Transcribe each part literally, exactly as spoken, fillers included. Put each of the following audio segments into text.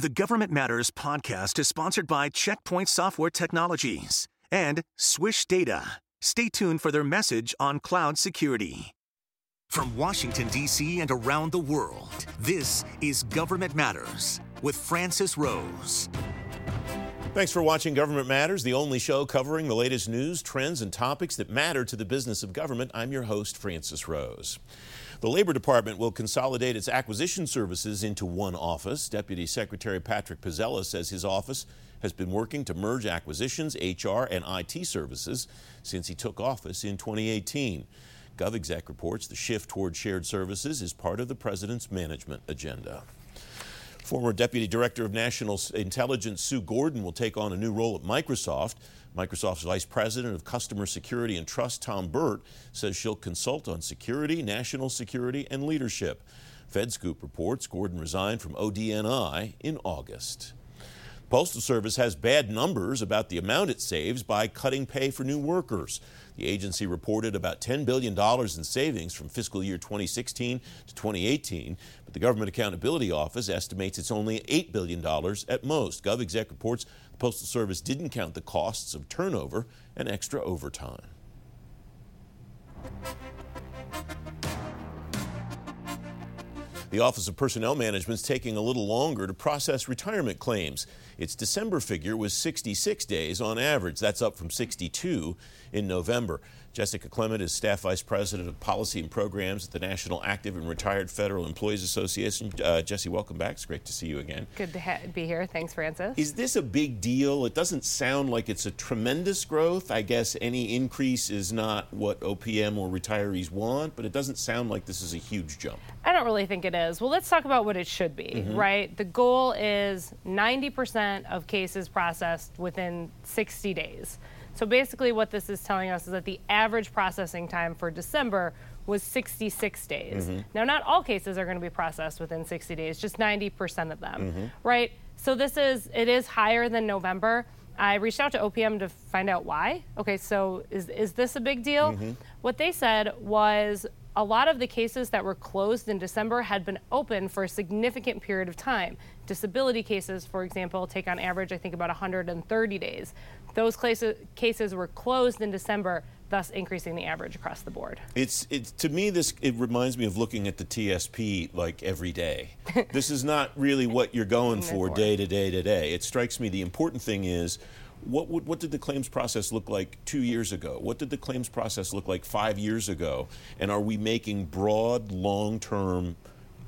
The Government Matters podcast is sponsored by Checkpoint Software Technologies and Swish Data. Stay tuned for their message on cloud security. From Washington, D C and around the world, this is Government Matters with Francis Rose. Thanks for watching Government Matters, the only show covering the latest news, trends, and topics that matter to the business of government. I'm your host, Francis Rose. The Labor Department will consolidate its acquisition services into one office. Deputy Secretary Patrick Pizzella says his office has been working to merge acquisitions, H R, and I T services since he took office in twenty eighteen. GovExec reports the shift toward shared services is part of the president's management agenda. Former Deputy Director of National Intelligence Sue Gordon will take on a new role at Microsoft. Microsoft's Vice President of Customer Security and Trust, Tom Burt, says she'll consult on security, national security, and leadership. FedScoop reports Gordon resigned from O D N I in August. Postal Service has bad numbers about the amount it saves by cutting pay for new workers. The agency reported about ten billion dollars in savings from fiscal year twenty sixteen to twenty eighteen, but the Government Accountability Office estimates it's only eight billion dollars at most. GovExec reports the Postal Service didn't count the costs of turnover and extra overtime. The Office of Personnel Management is taking a little longer to process retirement claims. Its December figure was sixty-six days on average. That's up from sixty-two in November. Jessica Klement is Staff Vice President of Policy and Programs at the National Active and Retired Federal Employees Association. Uh, Jesse, welcome back. It's great to see you again. Good to ha- be here. Thanks, Francis. Is this a big deal? It doesn't sound like it's a tremendous growth. I guess any increase is not what O P M or retirees want, but it doesn't sound like this is a huge jump. I don't really think it is. Well, let's talk about what it should be, mm-hmm. right? The goal is ninety percent of cases processed within sixty days. So basically what this is telling us is that the average processing time for December was sixty-six days. Mm-hmm. Now, not all cases are going to be processed within sixty days, just ninety percent of them, mm-hmm. right? So this is, it is higher than November. I reached out to O P M to find out why. Okay, so is, is this a big deal? Mm-hmm. What they said was, a lot of the cases that were closed in December had been open for a significant period of time. Disability cases, for example, take on average, I think, about one hundred thirty days. Those cases were closed in December, thus increasing the average across the board. It's, it's to me, this it reminds me of looking at the T S P like every day. This is not really what you're going for day to day to day. It strikes me the important thing is, What, what, what did the claims process look like two years ago? What did the claims process look like five years ago? And are we making broad, long-term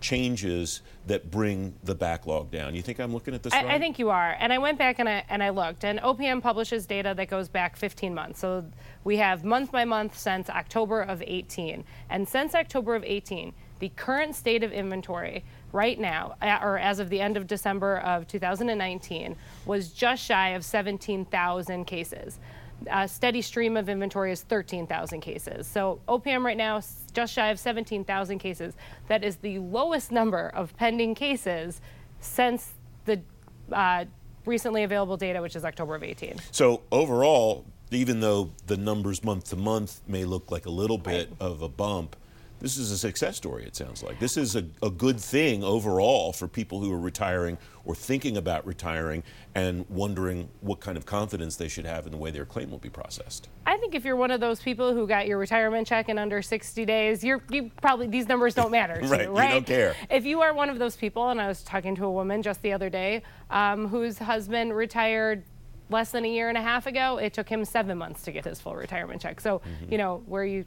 changes that bring the backlog down? You think I'm looking at this I, right? I think you are. And I went back and I, and I looked. And O P M publishes data that goes back fifteen months. So we have month by month since October of eighteen. And since October of eighteen, the current state of inventory right now, or as of the end of December of two thousand nineteen, was just shy of seventeen thousand cases. A steady stream of inventory is thirteen thousand cases. So O P M right now, just shy of seventeen thousand cases. That is the lowest number of pending cases since the uh, recently available data, which is October of eighteen. So overall, even though the numbers month to month may look like a little bit right. of a bump, this is a success story, it sounds like. This is a, a good thing overall for people who are retiring or thinking about retiring and wondering what kind of confidence they should have in the way their claim will be processed. I think if you're one of those people who got your retirement check in under sixty days, you're you probably, these numbers don't matter to right, you, right? You don't care. If you are one of those people, and I was talking to a woman just the other day um, whose husband retired less than a year and a half ago, it took him seven months to get his full retirement check. So, mm-hmm. you know, where you...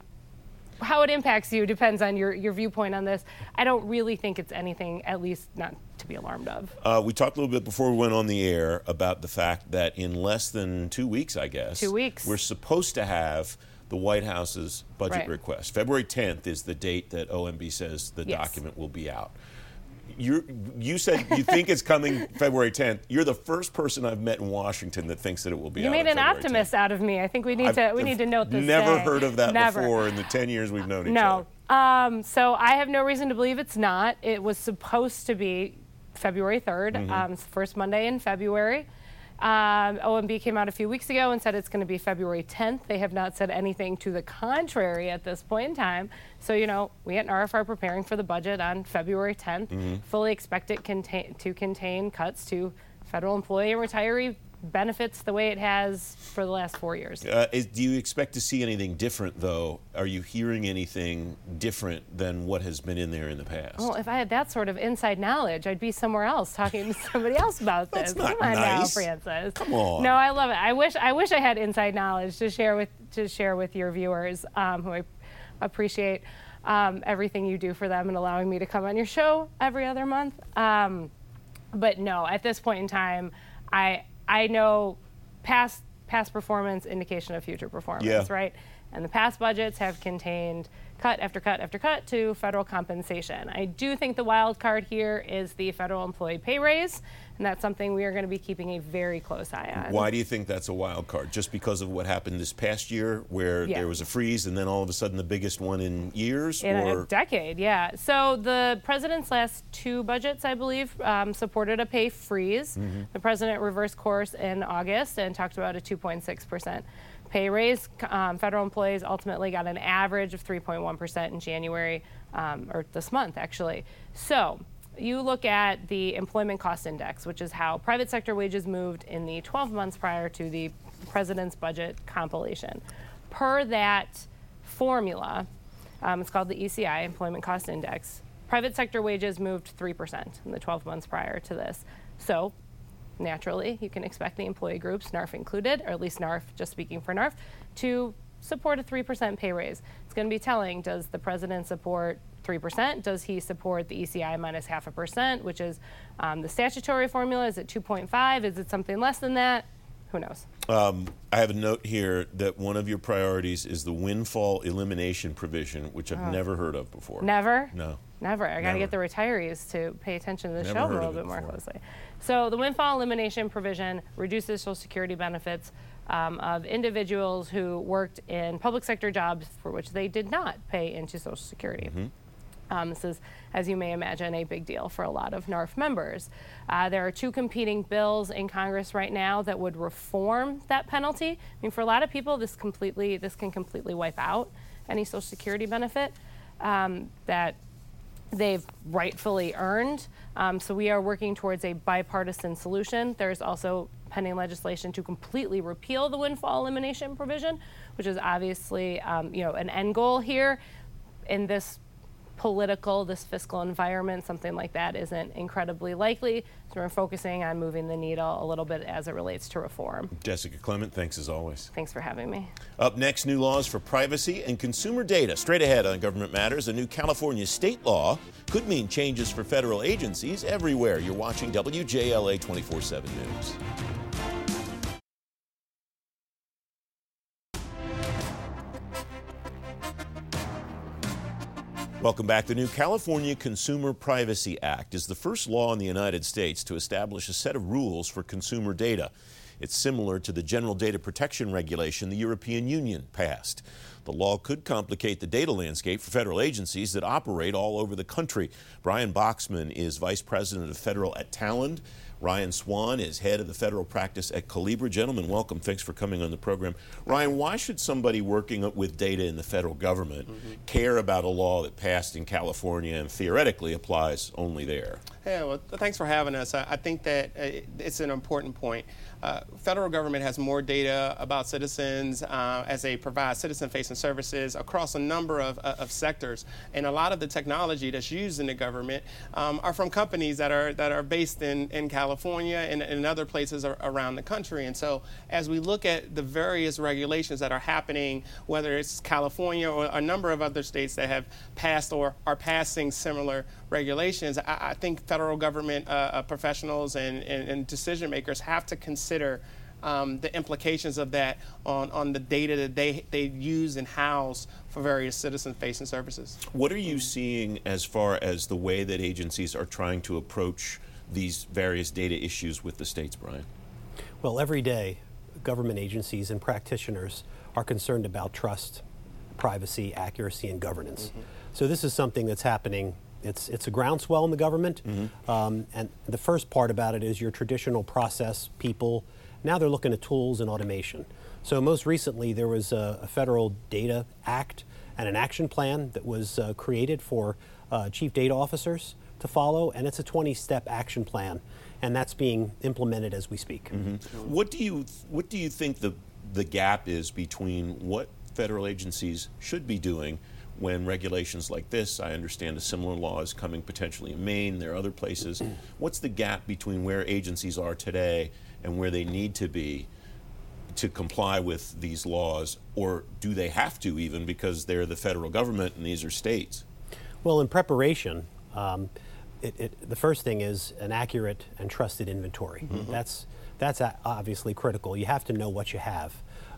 How it impacts you depends on your, your viewpoint on this. I don't really think it's anything, at least not to be alarmed of. Uh, we talked a little bit before we went on the air about the fact that in less than two weeks, I guess, two weeks, we're supposed to have the White House's budget right. request. February tenth is the date that O M B says the yes. document will be out. You you said you think it's coming February tenth. You're the first person I've met in Washington that thinks that it will be. You out made on an February optimist tenth. Out of me. I think we need I've, to we I've need to note this. Never day. Heard of that never. Before in the ten years we've known each no. other. No. Um, so I have no reason to believe it's not. It was supposed to be February third, mm-hmm. um, first Monday in February. Um, O M B came out a few weeks ago and said it's going to be February tenth. They have not said anything to the contrary at this point in time. So, you know, we at NARFE are preparing for the budget on February tenth. Mm-hmm. Fully expect it contain, to contain cuts to federal employee and retiree benefits the way it has for the last four years. Uh, is, do you expect to see anything different, though? Are you hearing anything different than what has been in there in the past? Well, if I had that sort of inside knowledge, I'd be somewhere else talking to somebody else about this. That's not Come on nice. now, Francis. Come on. No, I love it. I wish I wish I had inside knowledge to share with to share with your viewers, um, who I appreciate um, everything you do for them and allowing me to come on your show every other month. Um, but no, at this point in time, I. I know past past performance, indication of future performance, yeah. right? And the past budgets have contained cut after cut after cut to federal compensation. I do think the wild card here is the federal employee pay raise, and that's something we are going to be keeping a very close eye on. Why do you think that's a wild card? Just because of what happened this past year where yeah. there was a freeze and then all of a sudden the biggest one in years? In or? a decade, yeah. So the president's last two budgets, I believe, um, supported a pay freeze. Mm-hmm. The president reversed course in August and talked about a two point six percent. pay raise. Um, federal employees ultimately got an average of three point one percent in January, um, or this month, actually. So you look at the employment cost index, which is how private sector wages moved in the twelve months prior to the president's budget compilation. Per that formula, um, it's called the E C I, Employment Cost Index, private sector wages moved three percent in the twelve months prior to this. So naturally, you can expect the employee groups, NARFE included, or at least NARFE, just speaking for NARFE, to support a three percent pay raise. It's going to be telling, does the president support three percent? Does he support the E C I minus half a percent, which is um, the statutory formula? Is it two point five? Is it something less than that? Who knows? Um, I have a note here that one of your priorities is the windfall elimination provision, which I've oh. never heard of before. Never? No. Never. I got to get the retirees to pay attention to the show a little bit more closely. So the windfall elimination provision reduces Social Security benefits um, of individuals who worked in public sector jobs for which they did not pay into Social Security. Mm-hmm. Um, this is, as you may imagine, a big deal for a lot of NARFE members. Uh, there are two competing bills in Congress right now that would reform that penalty. I mean, for a lot of people, this completely this can completely wipe out any Social Security benefit um, that they've rightfully earned. Um, so we are working towards a bipartisan solution. There's also pending legislation to completely repeal the windfall elimination provision, which is obviously um, you know, an end goal here in this political, this fiscal environment. Something like that isn't incredibly likely, so we're focusing on moving the needle a little bit as it relates to reform. Jessica Klement, thanks as always. Thanks for having me. Up next, new laws for privacy and consumer data. Straight ahead on Government Matters, a new California state law could mean changes for federal agencies everywhere. You're watching W J L A twenty-four seven News. Welcome back. The new California Consumer Privacy Act is the first law in the United States to establish a set of rules for consumer data. It's similar to the General Data Protection Regulation the European Union passed. The law could complicate the data landscape for federal agencies that operate all over the country. Brian Boxman is Vice President of Federal at Talend. Ryan Swann is head of the federal practice at Collibra. Gentlemen, welcome. Thanks for coming on the program. Ryan, why should somebody working with data in the federal government mm-hmm. care about a law that passed in California and theoretically applies only there? Yeah, well, thanks for having us. I think that it's an important point. Uh, federal government has more data about citizens uh, as they provide citizen-facing services across a number of, uh, of sectors, and a lot of the technology that's used in the government um, are from companies that are that are based in, in California and, and other places around the country. And so, as we look at the various regulations that are happening, whether it's California or a number of other states that have passed or are passing similar regulations, I, I think federal government uh, professionals and, and, and decision makers have to consider Consider um, the implications of that on, on the data that they they use and house for various citizen-facing services. What are you seeing as far as the way that agencies are trying to approach these various data issues with the states, Brian? Well, every day, government agencies and practitioners are concerned about trust, privacy, accuracy, and governance. Mm-hmm. So this is something that's happening. It's it's a groundswell in the government, mm-hmm. um, and the first part about it is your traditional process, people, Now they're looking at tools and automation. So most recently, there was a, a federal data act and an action plan that was uh, created for uh, chief data officers to follow, and it's a twenty-step action plan, and that's being implemented as we speak. Mm-hmm. What do you what do you think the the gap is between what federal agencies should be doing when regulations like this? I understand a similar law is coming potentially in Maine, there are other places. What's the gap between where agencies are today and where they need to be to comply with these laws, or do they have to even because they're the federal government and these are states? Well, in preparation, um, it, it, the first thing is an accurate and trusted inventory. Mm-hmm. That's that's obviously critical. You have to know what you have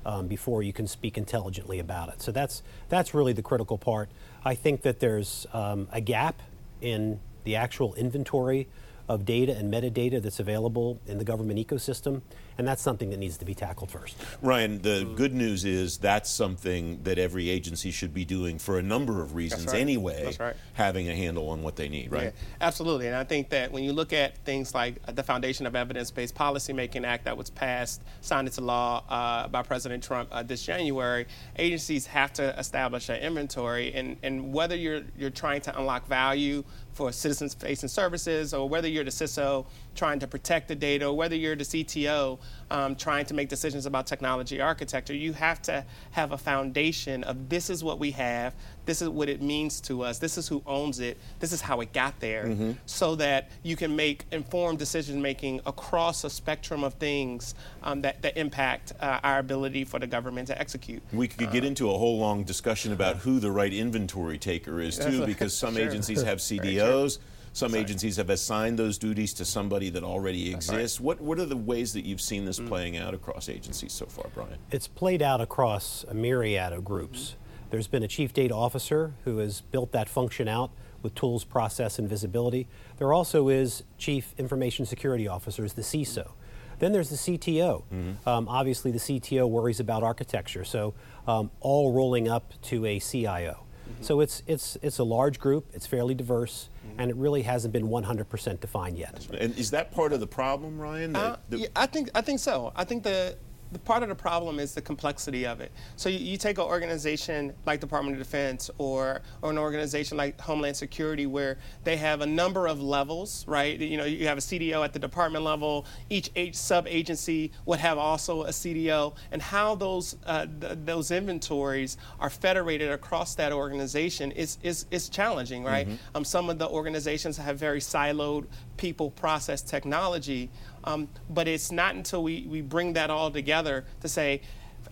um, before you can speak intelligently about it. So that's that's really the critical part. I think that there's um, a gap in the actual inventory of data and metadata that's available in the government ecosystem, and that's something that needs to be tackled first. Ryan, the good news is that's something that every agency should be doing for a number of reasons that's right. anyway, that's right. having a handle on what they need, right? Yeah, absolutely, and I think that when you look at things like the Foundation of Evidence-Based Policymaking Act that was passed, signed into law uh, by President Trump uh, this January, agencies have to establish an inventory, and, and whether you're you're trying to unlock value for citizens-facing services, or whether you're the C I S O trying to protect the data, or whether you're the C T O um, trying to make decisions about technology architecture, you have to have a foundation of this is what we have, this is what it means to us, this is who owns it, this is how it got there, mm-hmm. so that you can make informed decision-making across a spectrum of things um, that, that impact uh, our ability for the government to execute. We could get um, into a whole long discussion about who the right inventory taker is, too, because some sure. agencies have C D Os. Some Sorry. agencies have assigned those duties to somebody that already exists. Right. What what are the ways that you've seen this mm-hmm. playing out across agencies so far, Brian? It's played out across a myriad of groups. Mm-hmm. There's been a chief data officer who has built that function out with tools, process, and visibility. There also is chief information security officers, the C I S O. Mm-hmm. Then there's the C T O. Mm-hmm. Um, obviously, the C T O worries about architecture, so um, all rolling up to a C I O. So it's it's it's a large group, it's fairly diverse, mm-hmm. and it really hasn't been one hundred percent defined yet. And is that part of the problem, Ryan? Uh, the, yeah, I think I think so. I think the the part of the problem is the complexity of it. So you, you take an organization like Department of Defense or or an organization like Homeland Security where they have a number of levels, right? You know, you have a C D O at the department level, each sub-agency would have also a C D O, and how those uh, th- those inventories are federated across that organization is, is, is challenging, right? Mm-hmm. Um, some of the organizations have very siloed people, process, technology, Um, but it's not until we, we bring that all together to say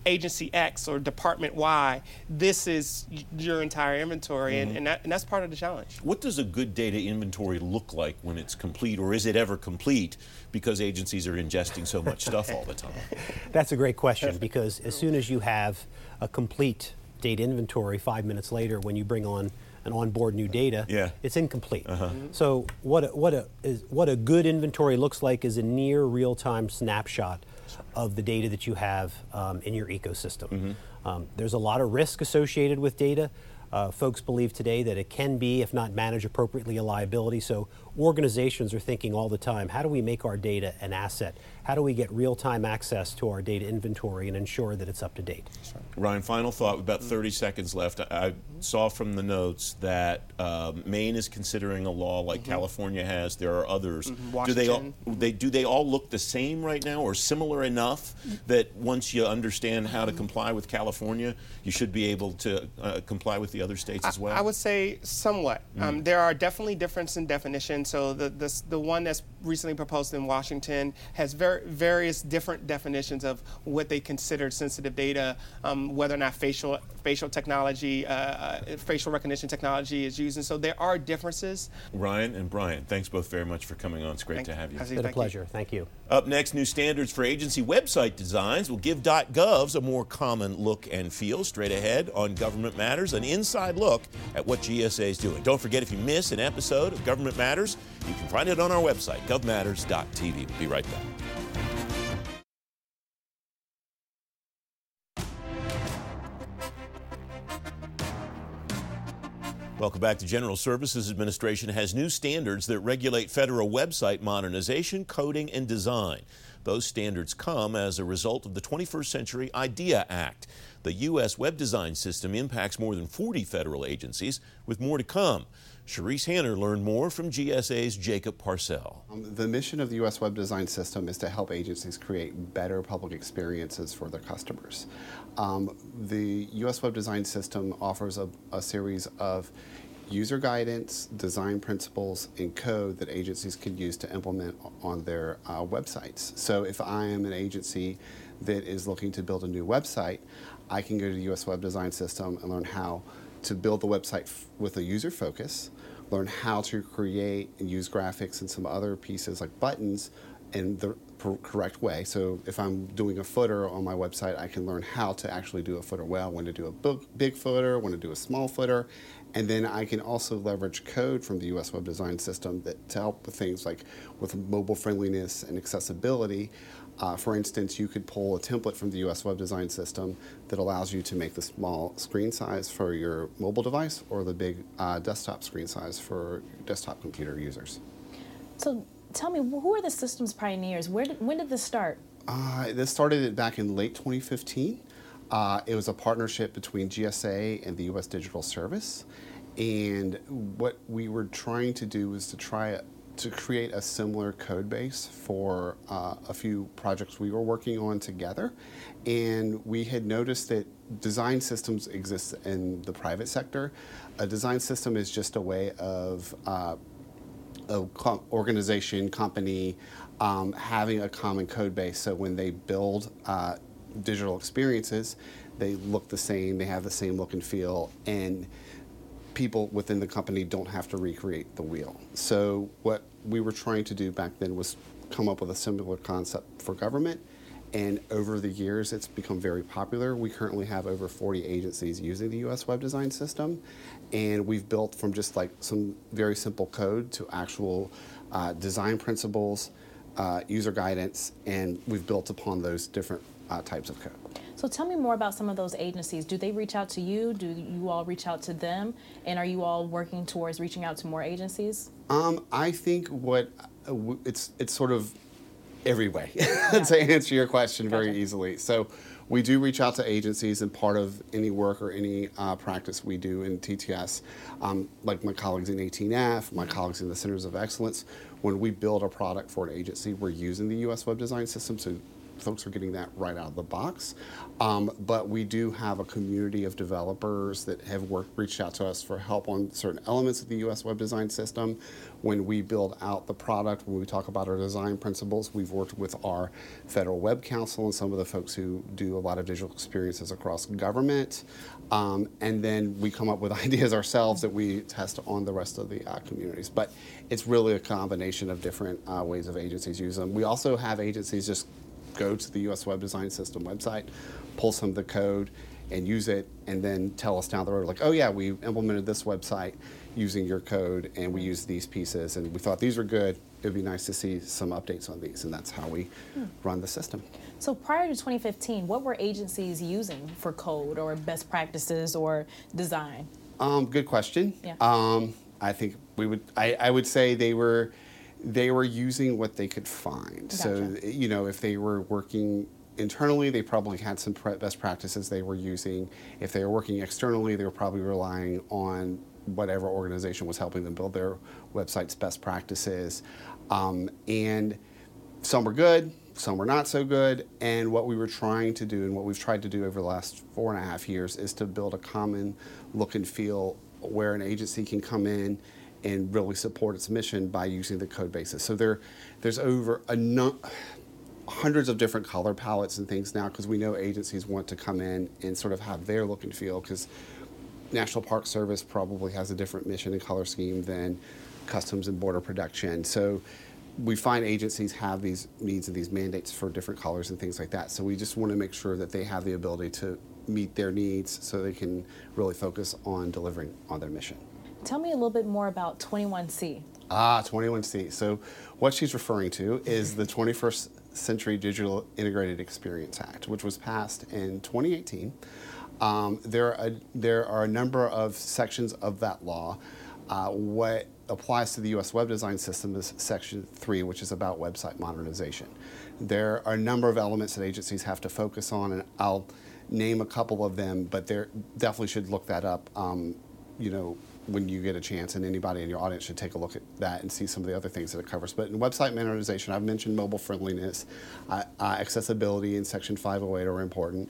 agency X or department Y, this is your entire inventory, mm-hmm. and, and, that, and that's part of the challenge. What does a good data inventory look like when it's complete, or is it ever complete because agencies are ingesting so much stuff all the time? That's a great question, because as soon as you have a complete data inventory, five minutes later when you bring on and onboard new data, yeah. it's incomplete. Uh-huh. Mm-hmm. So what a, what a is, what a good inventory looks like is a near real-time snapshot of the data that you have um, in your ecosystem. Mm-hmm. Um, there's a lot of risk associated with data. Uh, folks believe today that it can be, if not managed appropriately, a liability. So organizations are thinking all the time, how do we make our data an asset? How do we get real-time access to our data inventory and ensure that it's up to date? Sure. Ryan, final thought, about thirty seconds left. I saw from the notes that uh, Maine is considering a law like mm-hmm. California has. There are others. Mm-hmm. Do they all, they do they all look the same right now, or similar enough that once you understand how to comply with California, you should be able to uh, comply with the other states as well? I, I would say somewhat. Mm-hmm. Um, there are definitely differences in definition. So the, the the one that's recently proposed in Washington has very various different definitions of what they consider sensitive data, um, whether or not facial facial technology, uh, uh, facial recognition technology is used, and so there are differences. Ryan and Brian, thanks both very much for coming on. It's great Thank to have you. It's been a pleasure. You. Thank you. Up next, new standards for agency website designs will give .govs a more common look and feel. Straight ahead on Government Matters, an inside look at what G S A is doing. Don't forget, if you miss an episode of Government Matters, you can find it on our website, gov matters dot t v. We'll be right back. Welcome back. The General Services Administration has new standards that regulate federal website modernization, coding, and design. Those standards come as a result of the twenty-first century IDEA Act. The U S Web Design System impacts more than forty federal agencies, with more to come. Cherise Hanner learned more from G S A's Jacob Parcell. Um, the mission of the U S Web Design System is to help agencies create better public experiences for their customers. Um, the U S Web Design System offers a, a series of user guidance, design principles, and code that agencies can use to implement on their uh, websites. So if I am an agency that is looking to build a new website, I can go to the U S Web Design System and learn how to build the website f- with a user focus, learn how to create and use graphics and some other pieces like buttons in the per- correct way. So if I'm doing a footer on my website, I can learn how to actually do a footer well, when to do a big, big footer, when to do a small footer. And then I can also leverage code from the U S Web Design System that, to help with things like with mobile friendliness and accessibility. Uh, for instance, you could pull a template from the U S Web Design System that allows you to make the small screen size for your mobile device or the big uh, desktop screen size for desktop computer users. So tell me, who are the system's pioneers? Where did, when did this start? Uh, this started back in late twenty fifteen. Uh, it was a partnership between G S A and the U S Digital Service. And what we were trying to do was to try a, to create a similar code base for uh, a few projects we were working on together. And we had noticed that design systems exist in the private sector. A design system is just a way of uh, an co- organization, company, um, having a common code base. So when they build uh, digital experiences, they look the same, they have the same look and feel, and people within the company don't have to recreate the wheel. So what we were trying to do back then was come up with a similar concept for government, and over the years it's become very popular. We currently have over forty agencies using the U S Web Design System, and we've built from just like some very simple code to actual uh, design principles, uh, user guidance, and we've built upon those different Uh, types of code. So tell me more about some of those agencies. Do they reach out to you? Do you all reach out to them? And are you all working towards reaching out to more agencies? Um, I think what uh, w- it's it's sort of every way yeah. to answer your question gotcha. very easily. So we do reach out to agencies, and part of any work or any uh, practice we do in T T S, um, like my colleagues in eighteen F, my colleagues in the Centers of Excellence, when we build a product for an agency, we're using the U S Web Design System. So folks are getting that right out of the box. Um, but we do have a community of developers that have worked, reached out to us for help on certain elements of the U S Web Design System. When we build out the product, when we talk about our design principles, we've worked with our Federal Web Council and some of the folks who do a lot of digital experiences across government. Um, and then we come up with ideas ourselves that we test on the rest of the uh, communities. But it's really a combination of different uh, ways of agencies use them. We also have agencies just go to the U S Web Design System website, pull some of the code, and use it, and then tell us down the road, like, oh yeah, we implemented this website using your code, and we used these pieces, and we thought these were good. It would be nice to see some updates on these, and that's how we hmm. run the system. So prior to twenty fifteen, what were agencies using for code or best practices or design? Um, good question. Yeah. Um, I think we would, I, I would say they were They were using what they could find. Gotcha. So, you know, if they were working internally, they probably had some pre- best practices they were using. If they were working externally, they were probably relying on whatever organization was helping them build their website's best practices. Um, and some were good, some were not so good. And what we were trying to do, and what we've tried to do over the last four and a half years, is to build a common look and feel where an agency can come in and really support its mission by using the code bases. So there, there's over a no, hundreds of different color palettes and things now, because we know agencies want to come in and sort of have their look and feel, because National Park Service probably has a different mission and color scheme than Customs and Border Protection. So we find agencies have these needs and these mandates for different colors and things like that. So we just want to make sure that they have the ability to meet their needs so they can really focus on delivering on their mission. Tell me a little bit more about twenty-one C. Ah, twenty-one C. So what she's referring to is the twenty-first century Digital Integrated Experience Act, which was passed in twenty eighteen. Um, there, are a, there are a number of sections of that law. Uh, what applies to the U S Web Design System is Section three, which is about website modernization. There are a number of elements that agencies have to focus on, and I'll name a couple of them, but they definitely should look that up, um, you know, when you get a chance, and anybody in your audience should take a look at that and see some of the other things that it covers. But in website modernization, I've mentioned mobile friendliness, uh, uh, accessibility and Section five oh eight are important.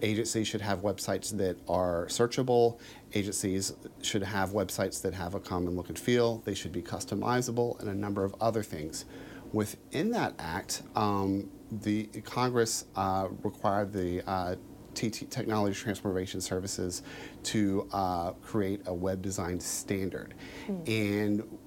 Agencies should have websites that are searchable. Agencies should have websites that have a common look and feel. They should be customizable, and a number of other things. Within that act, um, the Congress uh, required the uh, T T, Technology Transformation Services, to uh, create a web design standard. Mm. And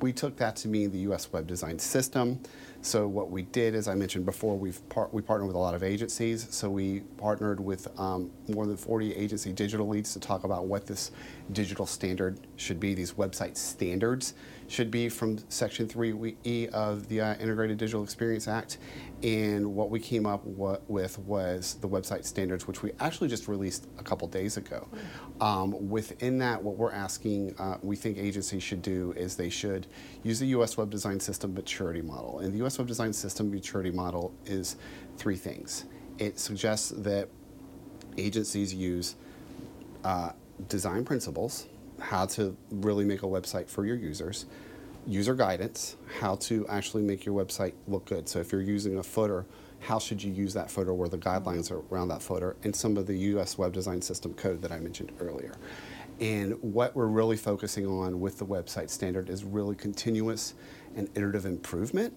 we took that to mean the U S Web Design System. So what we did, as I mentioned before, we've par we partnered with a lot of agencies. So we partnered with um, more than forty agency digital leads to talk about what this digital standard should be, these website standards should be from Section three E of the uh, Integrated Digital Experience Act. And what we came up wa with was the website standards, which we actually just released a couple days ago. Um, within that, what we're asking, uh, we think agencies should do is they should use the U S Web Design System maturity model. And the U S Web Design System maturity model is three things. It suggests that agencies use uh, design principles, how to really make a website for your users, user guidance, how to actually make your website look good. So if you're using a footer, how should you use that footer, where the guidelines are around that footer, and some of the U S Web Design System code that I mentioned earlier. And what we're really focusing on with the website standard is really continuous and iterative improvement.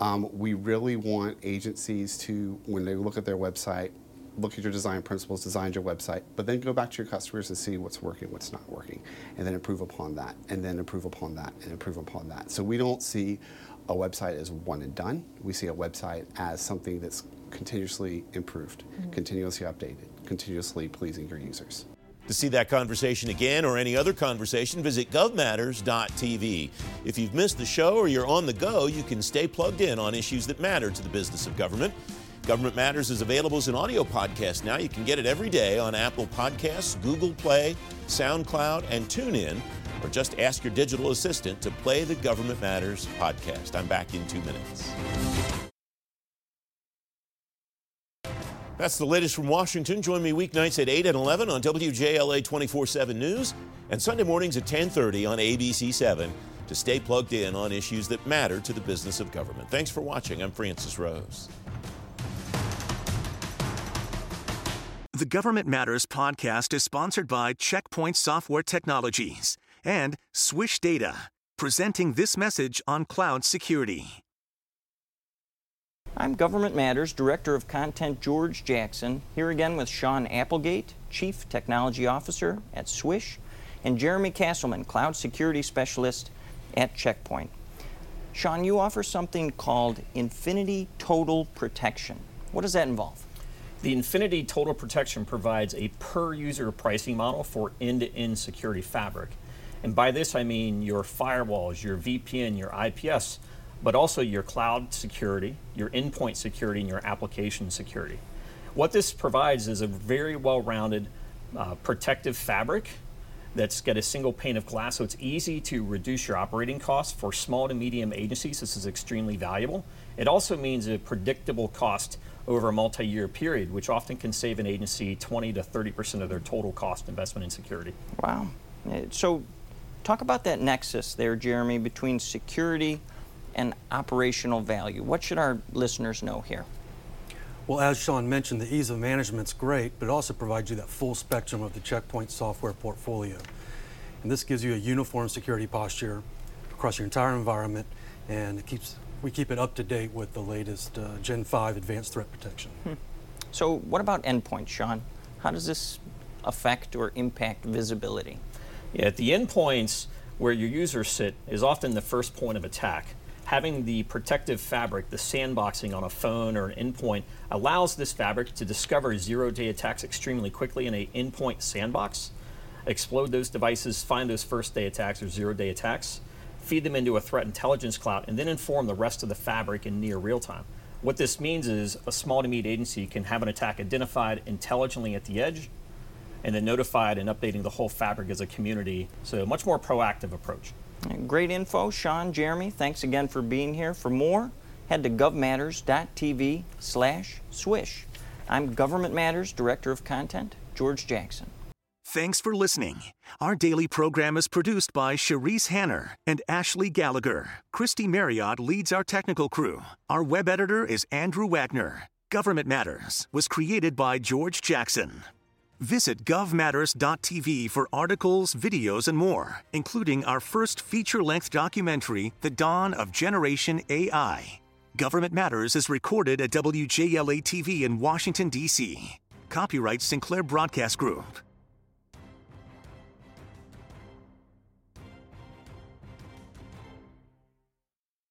Um, we really want agencies to, when they look at their website, look at your design principles, design your website, but then go back to your customers and see what's working, what's not working, and then improve upon that, and then improve upon that, and improve upon that. So we don't see a website as one and done. We see a website as something that's continuously improved, mm-hmm. continuously updated, continuously pleasing your users. To see that conversation again or any other conversation, visit gov matters dot T V. If you've missed the show or you're on the go, you can stay plugged in on issues that matter to the business of government. Government Matters is available as an audio podcast now. You can get it every day on Apple Podcasts, Google Play, SoundCloud, and TuneIn, or just ask your digital assistant to play the Government Matters podcast. I'm back in two minutes. That's the latest from Washington. Join me weeknights at eight and eleven on W J L A twenty-four seven News, and Sunday mornings at ten thirty on A B C seven to stay plugged in on issues that matter to the business of government. Thanks for watching. I'm Francis Rose. The Government Matters podcast is sponsored by Checkpoint Software Technologies and Swish Data, presenting this message on cloud security. I'm Government Matters Director of Content George Jackson, here again with Sean Applegate, Chief Technology Officer at Swish, and Jeremy Castleman, Cloud Security Specialist at Checkpoint. Sean, you offer something called Infinity Total Protection. What does that involve? The Infinity Total Protection provides a per-user pricing model for end-to-end security fabric. And by this I mean your firewalls, your V P N, your I P S, but also your cloud security, your endpoint security, and your application security. What this provides is a very well-rounded uh, protective fabric that's got a single pane of glass, so it's easy to reduce your operating costs. For small to medium agencies, this is extremely valuable. It also means a predictable cost over a multi-year period, which often can save an agency twenty to thirty percent of their total cost investment in security. Wow. So talk about that nexus there, Jeremy, between security and operational value. What should our listeners know here? Well, as Sean mentioned, the ease of management's great, but it also provides you that full spectrum of the Checkpoint software portfolio. And this gives you a uniform security posture across your entire environment, and it keeps we keep it up to date with the latest uh, Gen five advanced threat protection. Hmm. So what about endpoint, Sean? How does this affect or impact visibility? Yeah, at the endpoints where your users sit is often the first point of attack. Having the protective fabric, the sandboxing on a phone or an endpoint, allows this fabric to discover zero-day attacks extremely quickly in an endpoint sandbox, explode those devices, find those first-day attacks or zero-day attacks, feed them into a threat intelligence cloud, and then inform the rest of the fabric in near real time. What this means is a small to medium agency can have an attack identified intelligently at the edge, and then notified and updating the whole fabric as a community. So a much more proactive approach. Great info, Sean, Jeremy. Thanks again for being here. For more, head to govmatters dot t v slash swish. I'm Government Matters Director of Content, George Jackson. Thanks for listening. Our daily program is produced by Cherise Hanner and Ashley Gallagher. Christy Marriott leads our technical crew. Our web editor is Andrew Wagner. Government Matters was created by George Jackson. Visit govmatters dot t v for articles, videos, and more, including our first feature-length documentary, The Dawn of Generation A I. Government Matters is recorded at W J L A T V in Washington, D C Copyright Sinclair Broadcast Group.